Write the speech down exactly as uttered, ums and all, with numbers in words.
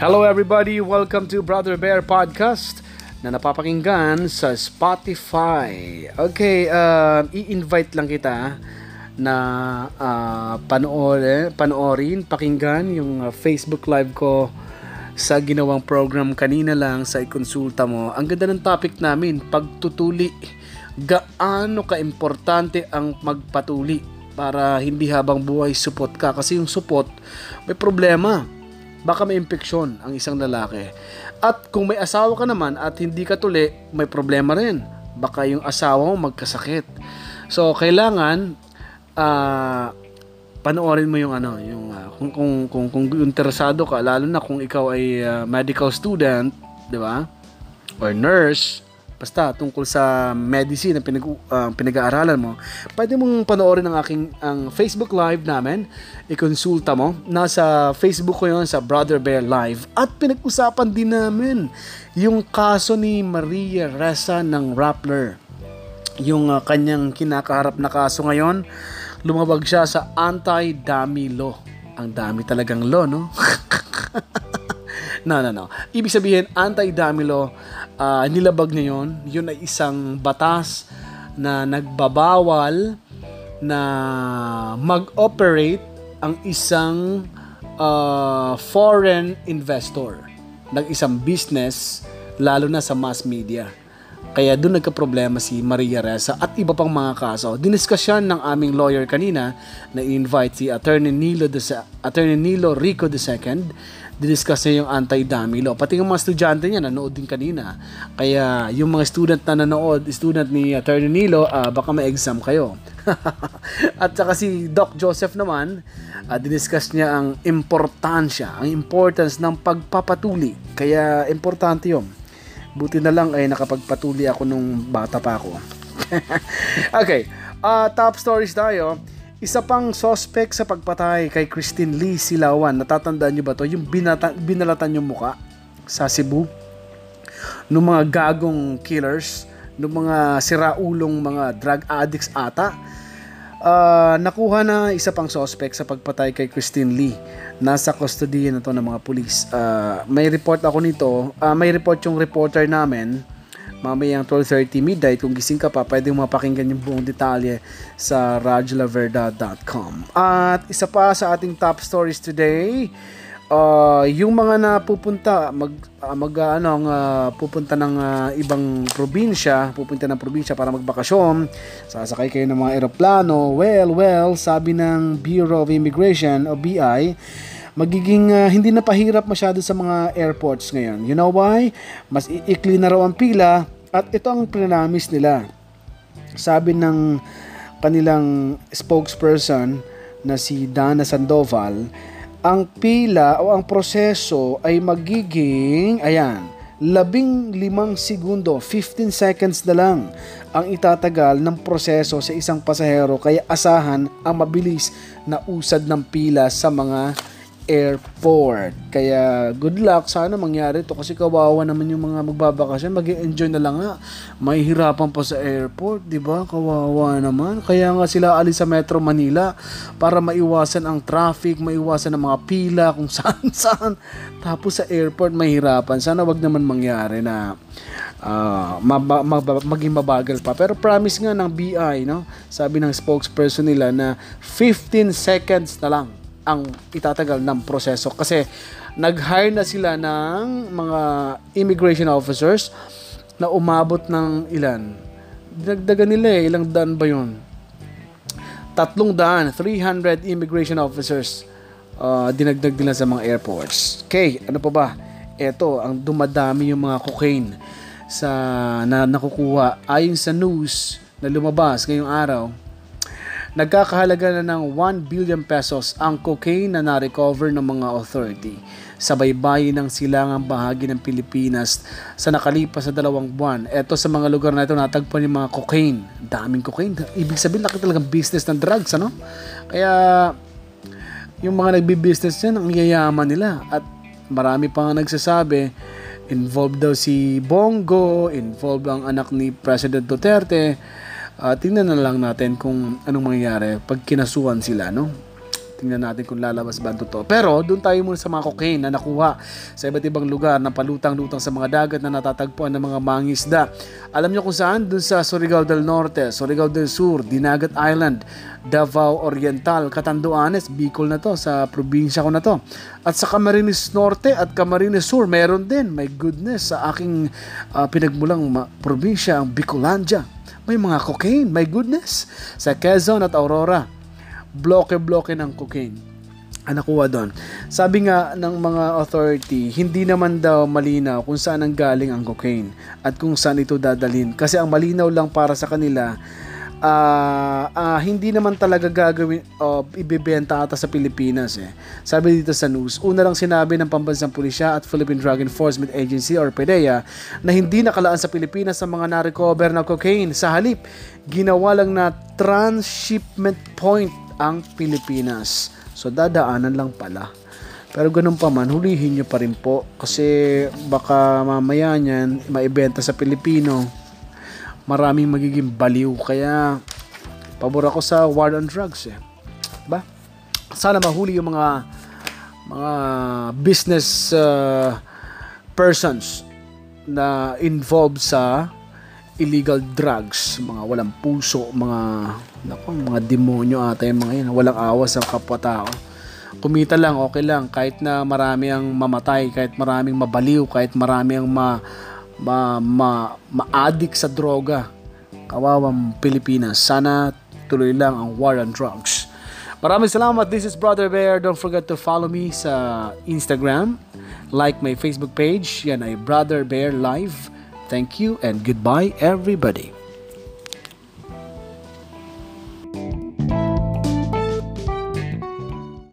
Hello everybody! Welcome to Brother Bear Podcast na napapakinggan sa Spotify. Okay, uh, i-invite lang kita na uh, panoorin, panoorin, pakinggan yung uh, Facebook Live ko sa ginawang program kanina lang sa ikonsulta mo. Ang ganda ng topic namin, pagtutuli. Gaano kaimportante ang magpatuli para hindi habang buhay supot ka. Kasi yung supot, may problema. Baka may impeksyon ang isang lalaki. At kung may asawa ka naman at hindi ka tuli, may problema rin. Baka yung asawa mo magkasakit. So, kailangan uh, panoorin mo yung ano, yung uh, kung, kung kung kung interesado ka, lalo na kung ikaw ay uh, medical student, 'di ba? Or nurse, basta tungkol sa medicine na pinag uh, pinag-aaralan mo. Pwede mong panoorin ang aking ang Facebook Live namin. Ikonsulta mo. Nasa Facebook ko 'yon, sa Brother Bear Live. At pinag-usapan din namin yung kaso ni Maria Ressa ng Rappler. Yung uh, kanyang kinakaharap na kaso ngayon. Lumabag siya sa anti-dummy law. Ang dami talagang law, no? no, no, no. Ibig sabihin, anti-dummy law, uh, nilabag niya yun. Yun ay isang batas na nagbabawal na mag-operate ang isang uh, foreign investor ng isang business, lalo na sa mass media. Kaya doon nagka-problema si Maria Ressa at iba pang mga kaso. Diniscuss yan ng aming lawyer kanina na i-invite si Attorney Nilo, Desa- Attorney Nilo Rico the Second. Diniscuss niya yung anti-dummy law. Pati yung mga estudyante niya nanood din kanina. Kaya yung mga student na nanood, student ni Attorney Nilo, uh, baka ma-exam kayo. At saka si Doc Joseph naman, uh, diniscuss niya ang importansya, ang importance ng pagpapatuli. Kaya importante yun. Buti na lang ay nakapagpatuli ako nung bata pa ako. Okay, uh, top stories tayo. Isa pang suspect sa pagpatay kay Christine Lee Silawan. Natatandaan nyo ba to? Yung binata- binalatan yung muka sa Cebu ng mga gagong killers, ng mga siraulong mga drug addicts ata. Uh, nakuha na isa pang suspect sa pagpatay kay Christine Lee. Nasa custody na to ng mga pulis. Uh, may report ako nito. Uh, may report yung reporter namin. Mamayang twelve thirty midnight. Kung gising ka pa, pwede mo mapakinggan yung buong detalye sa rajlaverda dot com. At isa pa sa ating top stories today, uh, yung mga napupunta, mag, uh, mag, uh, anong, uh, pupunta ng uh, ibang probinsya, pupunta ng probinsya para magbakasyon, sasakay kayo ng mga eroplano. Well, well, sabi ng Bureau of Immigration o B I, magiging uh, hindi na pahirap masyado sa mga airports ngayon. You know why? Mas iikli na raw ang pila at ito ang promise nila. Sabi ng kanilang spokesperson na si Dana Sandoval, ang pila o ang proseso ay magiging, ayan, labing limang segundo, fifteen seconds na lang ang itatagal ng proseso sa isang pasahero, kaya asahan ang mabilis na usad ng pila sa mga airport. Kaya good luck, sana mangyari ito kasi kawawa naman yung mga magbabakasyon, mag-i-enjoy na lang nga, may hirapan pa sa airport, di ba? Kawawa naman, kaya nga sila alis sa Metro Manila para maiwasan ang traffic, maiwasan ang mga pila kung saan-saan, tapos sa airport mahirapan. Sana wag naman mangyari na uh, mab- mab- maging mabagal pa, pero promise nga ng B I, no? Sabi ng spokesperson nila na fifteen seconds na lang ang itatagal ng proseso kasi nag-hire na sila ng mga immigration officers na umabot ng ilan, dinagdagan nila eh, ilang daan ba yun, tatlong daan, three hundred immigration officers uh, dinagdag nila sa mga airports. Okay, ano pa ba? Eto, ang dumadami yung mga cocaine sa, na nakukuha ayon sa news na lumabas ngayong araw. Nagkakahalaga na ng one billion pesos ang cocaine na na-recover ng mga authority sa baybayin ng silangang bahagi ng Pilipinas sa nakalipas na dalawang buwan. Ito sa mga lugar na ito natagpuan yung mga cocaine. Daming cocaine. Ibig sabihin, laki talagang business ng drugs, ano? Kaya yung mga nagbi-business yan, ang yayaman nila. At marami pa nga nagsasabi, involved daw si Bongo, involved ang anak ni President Duterte. Uh, tingnan na lang natin kung anong mangyayari pag kinasuhan sila, no? Tingnan natin kung lalabas ba ang totoo. Pero doon tayo muna sa mga cocaine na nakuha sa iba't ibang lugar na palutang-lutang sa mga dagat na natatagpuan ng mga mangisda. Alam nyo kung saan? Doon sa Surigao del Norte, Surigao del Sur, Dinagat Island, Davao Oriental, Katanduanes, Bicol na to, sa probinsya ko na to. At sa Camarines Norte at Camarines Sur, meron din. My goodness, sa aking uh, pinagmulang ma- probinsya, ang Bicolandia, may mga cocaine. My goodness. Sa Quezon at Aurora, bloke-bloke ng cocaine ang nakuha doon. Sabi nga ng mga authority, hindi naman daw malinaw kung saan ang galing ang cocaine at kung saan ito dadalhin. Kasi ang malinaw lang para sa kanila, uh, uh, hindi naman talaga gagawin o uh, ibibenta ata sa Pilipinas eh. Sabi dito sa news, una lang sinabi ng Pambansang Pulisya at Philippine Drug Enforcement Agency or P D E A na hindi nakalaan sa Pilipinas ang mga na-recover na cocaine. Sa halip, ginawa lang na transshipment point ang Pilipinas. So dadaanan lang pala. Pero ganun pa man, hulihin nyo pa rin po kasi baka mamaya niyan maibenta sa Pilipino. Maraming magiging baliw, kaya pabor ako sa war on drugs eh. Diba? Sana mahuli yung mga mga business uh, persons na involved sa illegal drugs, mga walang puso, mga naku, mga demonyo ata yung mga yan, walang awa sa kapwa-tao. Kumita lang, okay lang, kahit na marami ang mamatay, kahit maraming mabaliw, kahit marami ang ma ma ma ma-addict sa droga. Kawawang Pilipinas. Sana tuloy lang ang war on drugs. Maraming salamat. This is Brother Bear. Don't forget to follow me sa Instagram. Like my Facebook page. Yan ay Brother Bear Live. Thank you and goodbye, everybody.